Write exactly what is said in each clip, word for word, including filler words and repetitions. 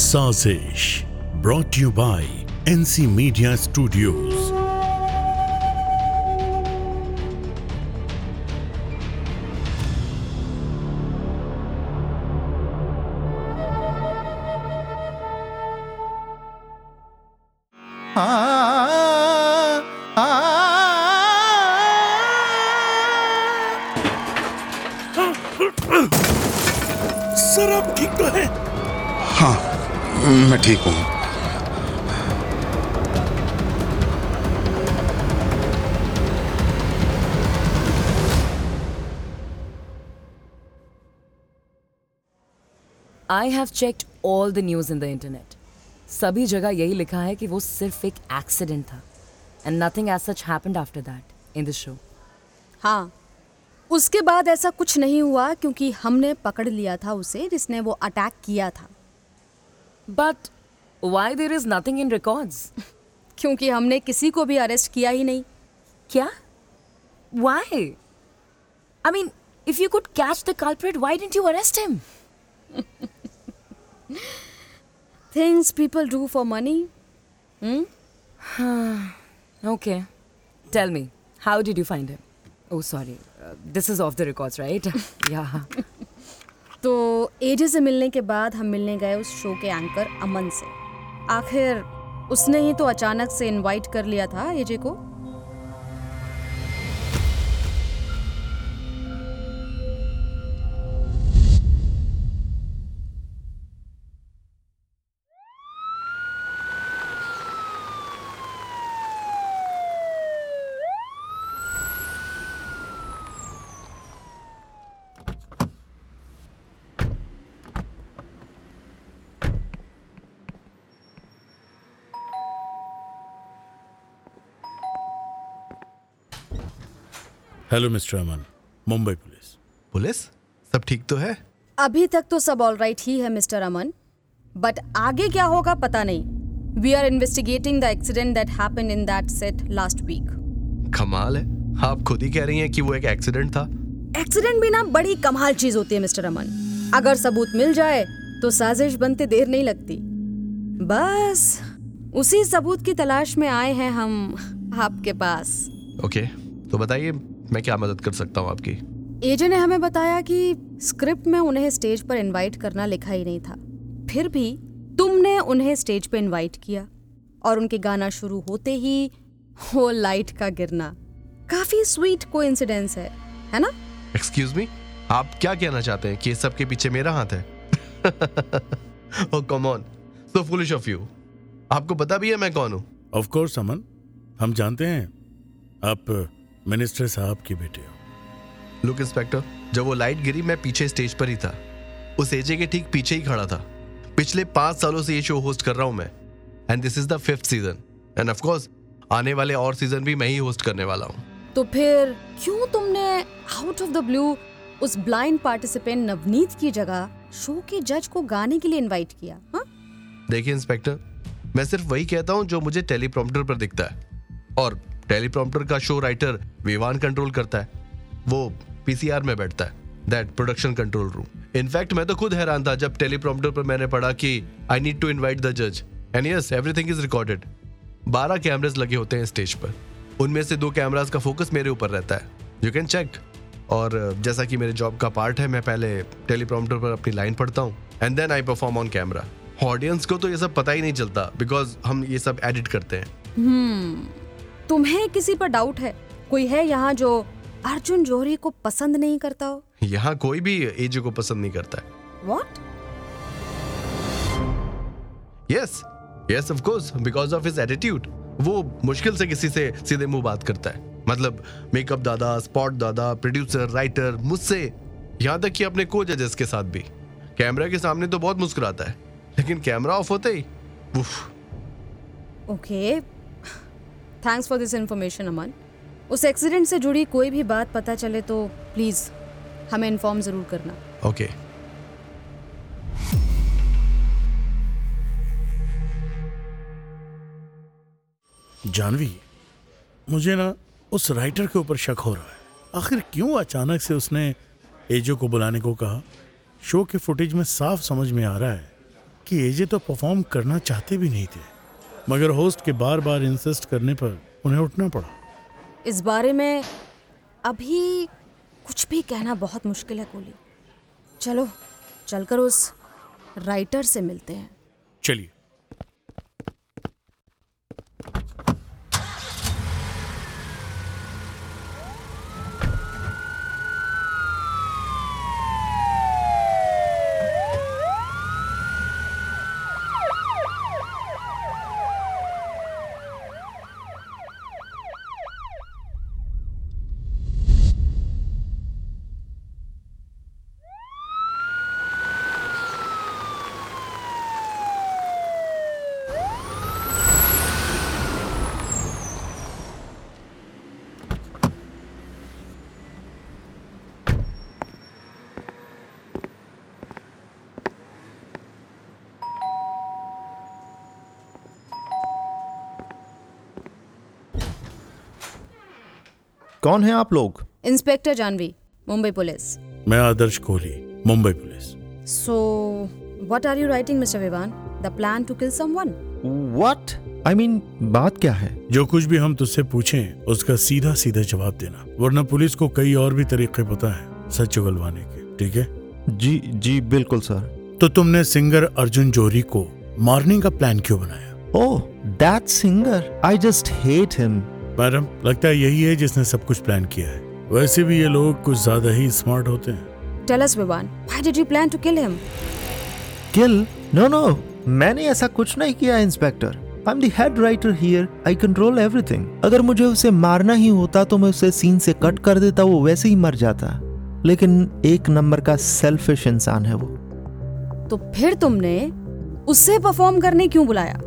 साजिश brought you by NC media studios. Sir आप ठीक तो है? हाँ मैं ठीक हूँ। I have checked all the news in the internet. सभी जगह यही लिखा है कि वो सिर्फ एक एक्सीडेंट था and nothing as such happened after that in the show. हाँ उसके बाद ऐसा कुछ नहीं हुआ क्योंकि हमने पकड़ लिया था उसे जिसने वो अटैक किया था। But why there is nothing in records? क्योंकि हमने किसी को भी अरेस्ट किया ही नहीं। क्या? Why? I mean if you could catch the culprit why didn't you arrest him? Things people do for money. Okay tell me how did you find him? Oh sorry, uh, this is off the records, right? Yeah. तो AJ से मिलने के बाद हम मिलने गए उस show के एंकर अमन से। आखिर उसने ही तो अचानक से इनवाइट कर लिया था एजे को। Hello mister Aman, Mumbai police. Police सब ठीक तो है? अभी तक तो सब ऑल राइट ही है मिस्टर अमन, बट आगे क्या होगा पता नहीं। We are investigating the accident that happened in that set last week. कमाल है, आप खुद ही कह रही हैं कि वो एक एक्सीडेंट था। एक्सीडेंट भी ना बड़ी कमाल चीज होती है मिस्टर अमन। अगर सबूत मिल जाए तो साजिश बनते देर नहीं लगती। बस उसी सबूत की तलाश में आए हैं हम आपके पास। ओके तो बताइए मैं क्या मदद कर सकता हूँ आपकी? एजे ने हमें बताया कि स्क्रिप्ट में उन्हें स्टेज पर इनवाइट करना लिखा ही नहीं था, फिर भी तुमने उन्हें स्टेज पर इनवाइट किया और उनके गाना शुरू होते ही वो लाइट का गिरना काफी स्वीट कोइंसिडेंस है, है ना? एक्सक्यूज मी, आप क्या कहना चाहते हैं कि ये सब के पीछे मेरा हाथ है? Oh come on, so foolish of you. आपको पता भी है मैं कौन हूँ? ऑफ कोर्स अमन, हम जानते हैं आप मिनिस्टर साहब की बेटी हो। लुक इंस्पेक्टर, जब वो लाइट गिरी मैं पीछे स्टेज पर ही था, उस एजे के ठीक पीछे ही खड़ा था। पिछले पाँच सालों से ये शो होस्ट कर रहा हूँ मैं and this is the fifth season and of course आने वाले और सीजन भी मैं ही होस्ट करने वाला हूँ। तो फिर क्यों तुमने आउट ऑफ द ब्लू उस ब्लाइंड पार्टिसिपेंट नवनीत की जगह शो के जज को गाने के लिए इन्वाइट किया? हाँ देखिए इंस्पेक्टर, मैं सिर्फ वही कहता हूँ जो मुझे टेलीप्रॉम्प्टर पर दिखता है और टेलीप्रॉम्प्टर का शो राइटर विवान कंट्रोल करता है, वो पीसीआर में बैठता है, that production control room. In fact मैं तो खुद हैरान था जब टेलीप्रॉम्प्टर पर मैंने पढ़ा कि I need to invite the जज and yes everything is recorded. बारह कैमरास लगे होते हैं स्टेज पर, उनमें से दो कैमरास का फोकस मेरे ऊपर रहता है, यू कैन चेक। और जैसा कि मेरे जॉब का पार्ट है, मैं पहले टेलीप्रॉम्प्टर पर अपनी लाइन पढ़ता हूँ and then I perform on camera. Audience को तो ये सब पता ही नहीं चलता बिकॉज हम ये सब एडिट करते हैं। तुम्हें किसी पर डाउट है? कोई है यहाँ जो अर्जुन जोहरी को पसंद नहीं करता हो? यहाँ कोई भी एजे को पसंद नहीं करता है। What? Yes, yes of course, because of his attitude. वो मुश्किल से किसी से सीधे मुंह बात करता है। मतलब मेकअप दादा, स्पॉट दादा, प्रोड्यूसर, राइटर, मुझसे, यहाँ तक कि अपने को जजेस के साथ भी। कैमरा के सामने तो बहुत मुस्कुराता है लेकिन कैमरा ऑफ होते ही उफ। Okay thanks for this information Aman. उस एक्सीडेंट से जुड़ी कोई भी बात पता चले तो प्लीज़ हमें इन्फॉर्म ज़रूर करना। Okay okay. जानवी, मुझे ना उस राइटर के ऊपर शक हो रहा है। आखिर क्यों अचानक से उसने एजो को बुलाने को कहा? शो के फुटेज में साफ समझ में आ रहा है कि एजे तो परफॉर्म करना चाहते भी नहीं थे, मगर होस्ट के बार बार इंसिस्ट करने पर उन्हें उठना पड़ा। इस बारे में अभी कुछ भी कहना बहुत मुश्किल है कोहली। चलो चलकर उस राइटर से मिलते हैं। चलिए। कौन हैं आप लोग? Inspector Janvi, Mumbai police. मैं Adarsh Kohli, Mumbai police. So, what are you writing, Mister Vivan? The plan to kill someone? What? I mean, बात क्या है? जो कुछ भी हम तुझसे पूछें, उसका सीधा सीधा जवाब देना, वरना पुलिस को कई और भी तरीके पता हैं सच उगलवाने के। ठीक है? जी जी बिल्कुल सर। तो तुमने सिंगर अर्जुन जोरी को मारने का प्लान क्यों बनाया? Oh, that singer, I just hate him. Madam, लगता है यही है जिसने सब कुछ प्लान किया है। वैसे भी ये लोग कुछ ज्यादा ही स्मार्ट होते हैं। Tell us, Vivan, why did you plan to kill him? Kill? No, no, मैंने ऐसा कुछ नहीं किया inspector. I'm the head writer here. I control everything. अगर मुझे उसे मारना ही होता तो मैं उसे सीन से कट कर देता, वो वैसे ही मर जाता। लेकिन एक नंबर का सेल्फिश इंसान है वो। तो फिर तुमने उसे परफॉर्म करने क्यों बुलाया?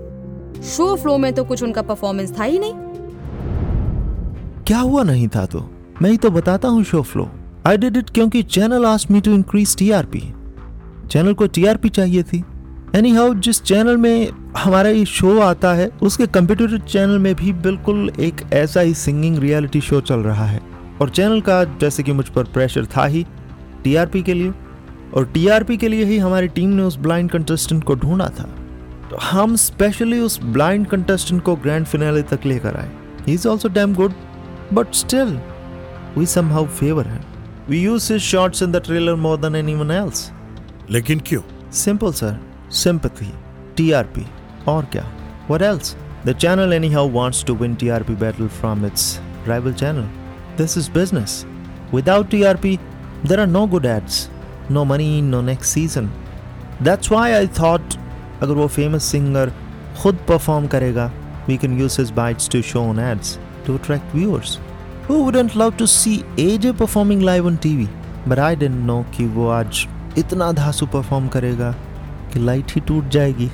शो फ्लो में तो कुछ उनका परफॉर्मेंस था ही नहीं। क्या हुआ नहीं था तो मैं ही तो बताता हूँ show flow. I did it क्योंकि channel asked me to increase TRP. Channel को टीआरपी चाहिए थी। एनी हाउ, जिस चैनल में हमारा ये शो आता है उसके कंप्यूटर चैनल में भी बिल्कुल एक ऐसा ही सिंगिंग रियलिटी शो चल रहा है, और चैनल का जैसे कि मुझ पर प्रेशर था ही टीआरपी के लिए, और टीआरपी के लिए ही हमारी टीम ने उस ब्लाइंड कंटेस्टेंट को ढूंढा था। तो हम स्पेशली उस ब्लाइंड कंटेस्टेंट को ग्रैंड फिनाले तक लेकर आए। He is also damn good. But still, we somehow favor him. We use his shots in the trailer more than anyone else. लेकिन क्यों? Simple sir, sympathy, T R P, और क्या? What else? The channel anyhow wants to win T R P battle from its rival channel. This is business. Without T R P, there are no good ads, no money, no next season. That's why I thought, अगर वो famous singer खुद perform करेगा, we can use his bites to show on ads. To attract viewers. Who wouldn't love to see A J performing live on T V? But I didn't know कि वो आज इतना धांसू perform करेगा कि light ही टूट जाएगी।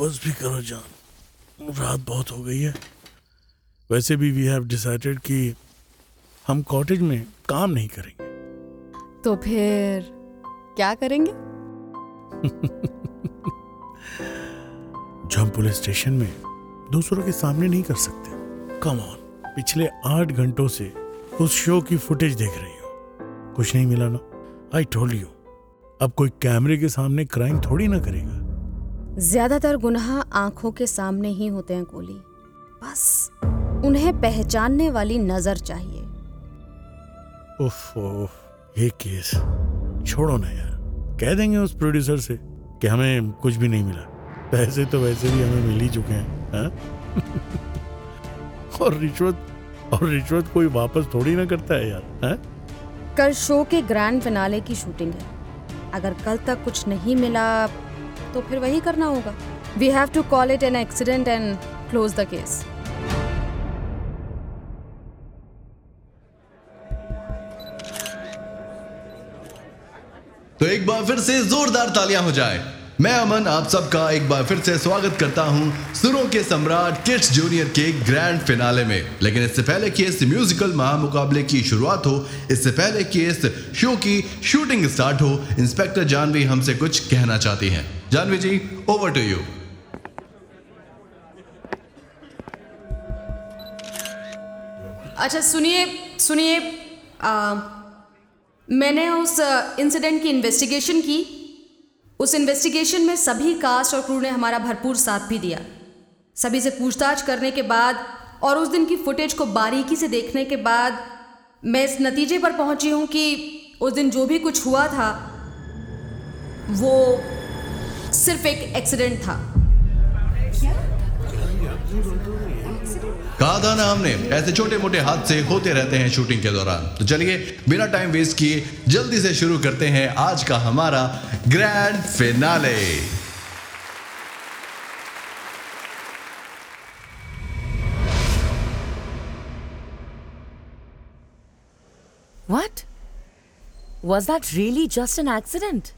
बस भी करो जान, रात बहुत हो गई है। वैसे भी वी हैव डिसाइडेड कि हम कॉटेज में काम नहीं करेंगे। तो फिर क्या करेंगे? जो हम पुलिस स्टेशन में दूसरों के सामने नहीं कर सकते। कम ऑन, पिछले आठ घंटों से उस शो की फुटेज देख रही हो, कुछ नहीं मिला ना? आई टोल्ड यू, अब कोई कैमरे के सामने क्राइम थोड़ी ना करेगा। ज्यादातर गुनाह आंखों के सामने ही होते हैं कोहली, बस उन्हें पहचानने वाली नजर चाहिए। उफ, उफ, ये केस छोड़ो ना यार। कह देंगे उस प्रोड्यूसर से कि हमें कुछ भी नहीं मिला, पैसे तो वैसे भी हमें मिल ही चुके हैं। हाँ? और रिश्वत और रिश्वत कोई वापस थोड़ी ना करता है यार। हाँ? कल शो के ग्रैंड फिनाले की शूटिंग है। अगर कल तक कुछ नहीं मिला तो फिर वही करना होगा। We have to call it an accident and close the case. तो एक बार फिर से जोरदार तालियां हो जाए। मैं अमन आप सबका एक बार फिर से स्वागत करता हूं सुरों के सम्राट किड्स जूनियर के ग्रैंड फिनाले में। लेकिन इससे पहले कि इस म्यूजिकल महामुकाबले की शुरुआत हो, इससे पहले कि इस शो की शूटिंग स्टार्ट हो, इंस्पेक्टर जानवी हमसे कुछ कहना चाहती हैं। Janvi ji, over to you. अच्छा सुनिए सुनिए मैंने उस इंसिडेंट की इन्वेस्टिगेशन की। उस इन्वेस्टिगेशन में सभी कास्ट और क्रू ने हमारा भरपूर साथ भी दिया। सभी से पूछताछ करने के बाद और उस दिन की फुटेज को बारीकी से देखने के बाद मैं इस नतीजे पर पहुंची हूं कि उस दिन जो भी कुछ हुआ था वो सिर्फ एक एक्सीडेंट था। क्या? कहा था ना हमने, ऐसे छोटे मोटे हादसे होते रहते हैं शूटिंग के दौरान। तो चलिए बिना टाइम वेस्ट किए जल्दी से शुरू करते हैं आज का हमारा grand finale. What? Was that really just an accident?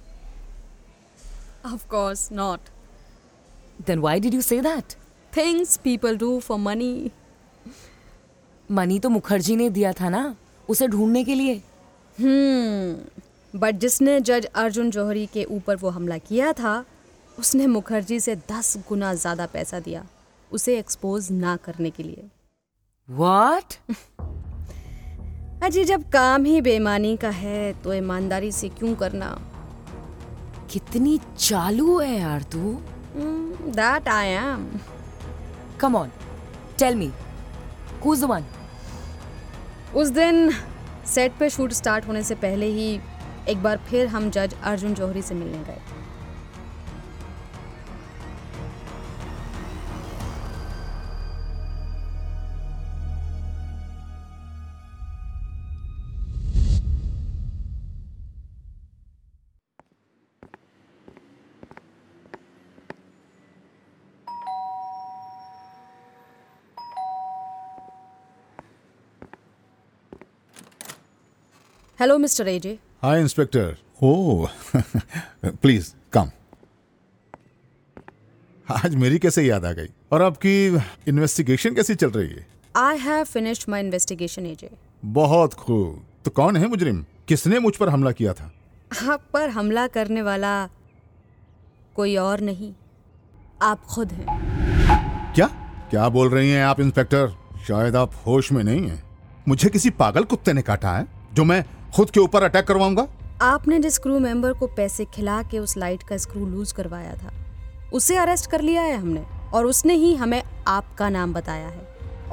Of course not. Then why did you say that? Things people do for money. Money तो मुखर्जी ने दिया था ना, उसे ढूंढने के लिए। हम्म बट जिसने जज अर्जुन जौहरी के ऊपर वो हमला किया था, उसने मुखर्जी से दस गुना ज्यादा पैसा दिया उसे एक्सपोज ना करने के लिए। What? अजी जब काम ही बेईमानी का है तो ईमानदारी से क्यों करना। कितनी चालू है यार तू। That I am. Come on, tell me, who's the one? उस दिन सेट पे शूट स्टार्ट होने से पहले ही एक बार फिर हम जज अर्जुन जौहरी से मिलने गए थे। Hello mister AJ. Hi inspector. Oh please come. आज मेरी कैसे याद आ गई और आपकी इन्वेस्टिगेशन कैसी चल रही है? I have finished my investigation AJ. बहुत खूब। तो कौन है मुजरिम? किसने मुझ पर हमला किया था? आप पर हमला करने वाला कोई और नहीं, आप खुद हैं। क्या क्या बोल रही हैं आप इंस्पेक्टर? शायद आप होश में नहीं हैं। मुझे किसी पागल कुत्ते ने काटा है जो मैं खुद के ऊपर अटैक करवाऊंगा। आपने जिस क्रू मेंबर को पैसे खिला के उस लाइट का स्क्रू लूज करवाया था, उसे अरेस्ट कर लिया है हमने और उसने ही हमें आपका नाम बताया है।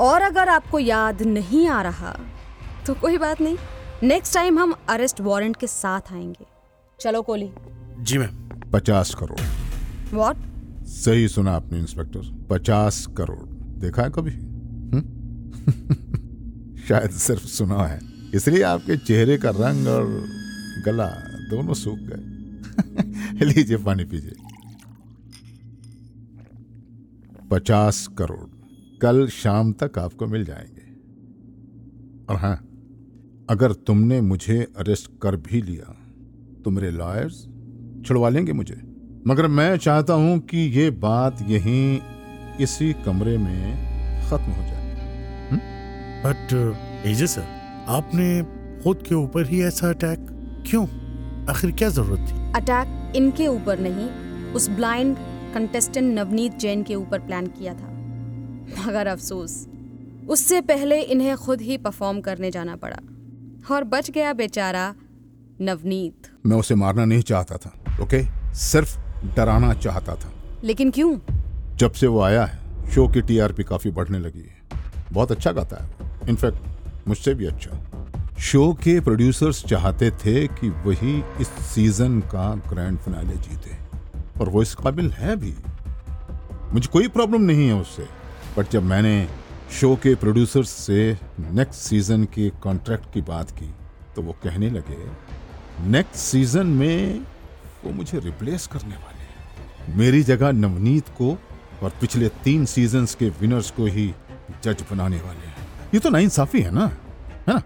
और अगर आपको याद नहीं आ रहा तो कोई बात नहीं, नेक्स्ट टाइम हम अरेस्ट वारंट के साथ आएंगे। चलो कोहली जी। मैम पचास करोड़। व्हाट? सही सुना आपने इंस्पेक्टर, पचास करोड़। देखा है कभी? शायद सिर्फ सुना है, इसलिए आपके चेहरे का रंग और गला दोनों सूख गए। लीजिए पानी पीजिए। पचास करोड़ कल शाम तक आपको मिल जाएंगे। और हाँ, अगर तुमने मुझे अरेस्ट कर भी लिया तो मेरे लॉयर्स छुड़वा लेंगे मुझे, मगर मैं चाहता हूं कि ये बात यहीं इसी कमरे में खत्म हो जाए। बट एजे सर, आपने खुद के ऊपर ही ऐसा अटैक क्यों? आखिर क्या जरूरत थी? अटैक इनके ऊपर नहीं, उस ब्लाइंड कंटेस्टेंट नवनीत जैन के ऊपर प्लान किया था, मगर अफसोस उससे पहले इन्हें खुद ही परफॉर्म करने जाना पड़ा और बच गया बेचारा नवनीत। मैं उसे मारना नहीं चाहता था, ओके, सिर्फ डराना चाहता था। लेकिन क्यों? जब से वो आया है शो की टीआरपी काफी बढ़ने लगी है। बहुत अच्छा गाता है, इनफैक्ट मुझसे भी अच्छा। शो के प्रोड्यूसर्स चाहते थे कि वही इस सीजन का ग्रैंड फिनाले जीते और वो इस काबिल है भी। मुझे कोई प्रॉब्लम नहीं है उससे, बट जब मैंने शो के प्रोड्यूसर्स से नेक्स्ट सीजन के कॉन्ट्रैक्ट की बात की तो वो कहने लगे नेक्स्ट सीजन में वो मुझे रिप्लेस करने वाले हैं। मेरी जगह नवनीत को और पिछले तीन सीजन्स के विनर्स को ही जज बनाने वाले हैं। ये तो नाइंसाफी है ना, है ना?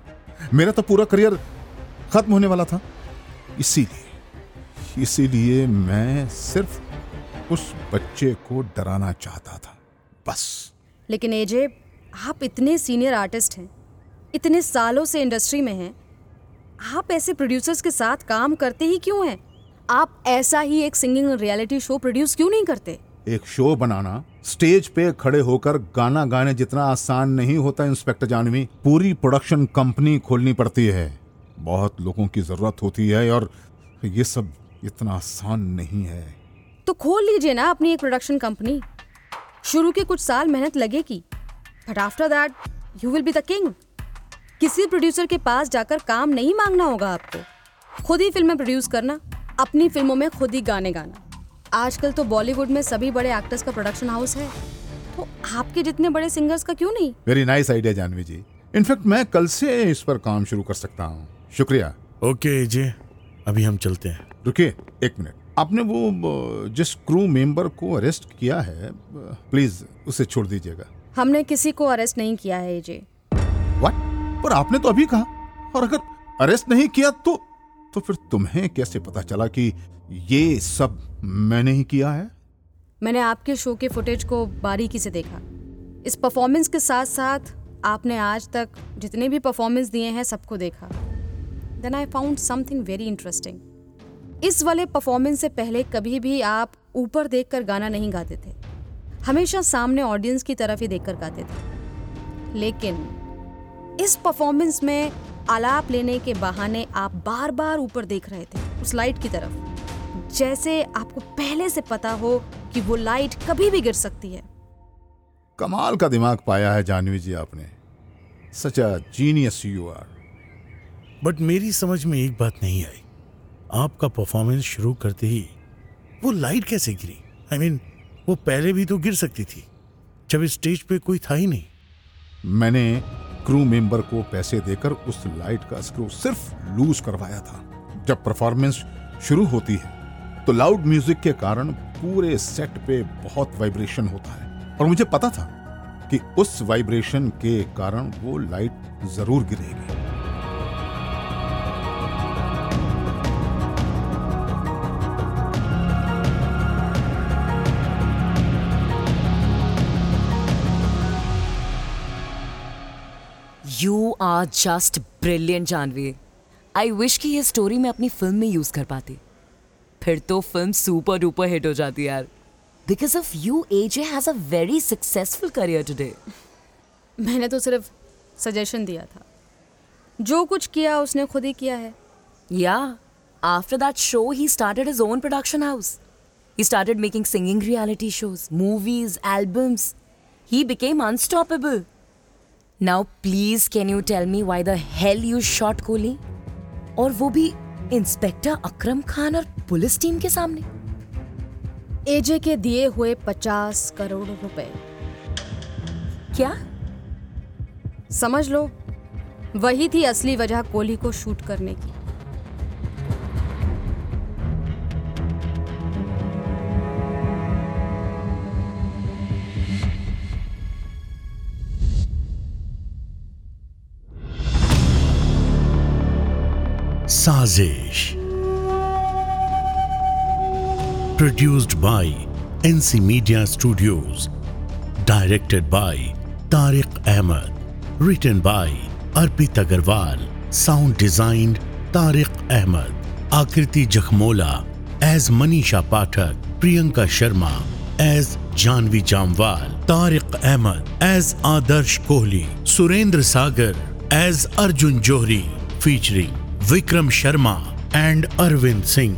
मेरा तो पूरा करियर खत्म होने वाला था। इसीलिए इसीलिए मैं सिर्फ उस बच्चे को डराना चाहता था, बस। लेकिन एजे, आप इतने सीनियर आर्टिस्ट हैं, इतने सालों से इंडस्ट्री में हैं, आप ऐसे प्रोड्यूसर्स के साथ काम करते ही क्यों हैं? आप ऐसा ही एक सिंगिंग रियलिटी शो प्रोड्यूस क्यों नहीं करते? एक शो बनाना स्टेज पे खड़े होकर गाना गाने जितना आसान नहीं होता इंस्पेक्टर जानवी। पूरी प्रोडक्शन कंपनी खोलनी पड़ती है, बहुत लोगों की जरूरत होती है और ये सब इतना आसान नहीं है। तो खोल लीजिए ना अपनी एक प्रोडक्शन कंपनी। शुरू के कुछ साल मेहनत लगेगी, but after that you will be the king. किसी प्रोड्यूसर के पास जाकर काम नहीं मांगना होगा आपको, खुद ही फिल्में प्रोड्यूस करना, अपनी फिल्मों में खुद ही गाने गाना। आजकल तो बॉलीवुड में सभी बड़े एक्टर्स का प्रोडक्शन हाउस है, तो आपके जितने बड़े सिंगर्स का क्यों नहीं? Very nice idea Janvi ji. In fact मैं कल से इस पर काम शुरू कर सकता हूँ। शुक्रिया। ओके जी, अभी हम चलते हैं। रुकिए एक मिनट, आपने वो जिस क्रू मेंबर को अरेस्ट किया है, प्लीज उसे छोड़ दीजिएगा। हमने किसी को अरेस्ट नहीं किया है जी। व्हाट? पर आपने तो अभी कहा, और अगर अरेस्ट नहीं किया तो तो फिर तुम्हें कैसे पता चला कि ये सब मैंने ही किया है? मैंने आपके शो के फुटेज को बारीकी से देखा। इस परफॉर्मेंस के साथ साथ आपने आज तक जितने भी परफॉर्मेंस दिए हैं सबको देखा। Then I found something very interesting. इस वाले परफॉर्मेंस से पहले कभी भी आप ऊपर देखकर गाना नहीं गाते थे, हमेशा सामने ऑडियंस की तरफ ही देखकर गाते थे। लेकिन इस परफॉर्मेंस में आलाप लेने के बहाने आप बार बार ऊपर देख रहे थे, उस लाइट की तरफ, जैसे आपको पहले से पता हो कि वो लाइट कभी भी गिर सकती है। कमाल का दिमाग पाया है जानवी जी आपने, such a genius you are. But मेरी समझ में एक बात नहीं आई, आपका परफॉर्मेंस शुरू करते ही वो लाइट कैसे गिरी? आई मीन वो पहले भी तो गिर सकती थी जब स्टेज पे कोई था ही नहीं। मैंने क्रू मेंबर को पैसे देकर उस लाइट का स्क्रू सिर्फ लूज करवाया था। जब परफॉर्मेंस शुरू होती है तो लाउड म्यूजिक के कारण पूरे सेट पे बहुत वाइब्रेशन होता है, और मुझे पता था कि उस वाइब्रेशन के कारण वो लाइट जरूर गिरेगी। You are just brilliant, Janvi. I wish कि ये स्टोरी मैं अपनी फिल्म में यूज कर पाती, फिर तो फिल्म सुपर डुपर हिट हो जाती यार। Because of you, A J has a very successful career today. मैंने तो सिर्फ सजेशन दिया था, जो कुछ किया उसने खुद ही किया है। Yeah, after that show, he started his own production house. He started making singing reality shows, movies, albums. He became unstoppable. Now please can you tell me why the hell you shot Kohli? और वो भी inspector Akram Khan और police team के सामने? एजे के दिए हुए पचास करोड़ रुपए। क्या? समझ लो वही थी असली वजह कोहली को शूट करने की। साजिश, produced by N C Media Studios, directed by Tariq Ahmad, written by Arpit Agrawal, sound designed Tariq Ahmad, Akriti Jakhmola as Manisha Pathak, Priyanka Sharma as Jhanvi Jamwal, Tariq Ahmad as Adarsh Kohli, Surender Sagar as Arjun Johri, featuring Vikram Sharma and Arvind Singh.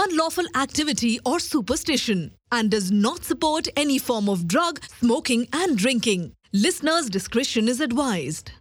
unlawful activity or superstition, and does not support any form of drug, smoking and drinking. Listeners' discretion is advised.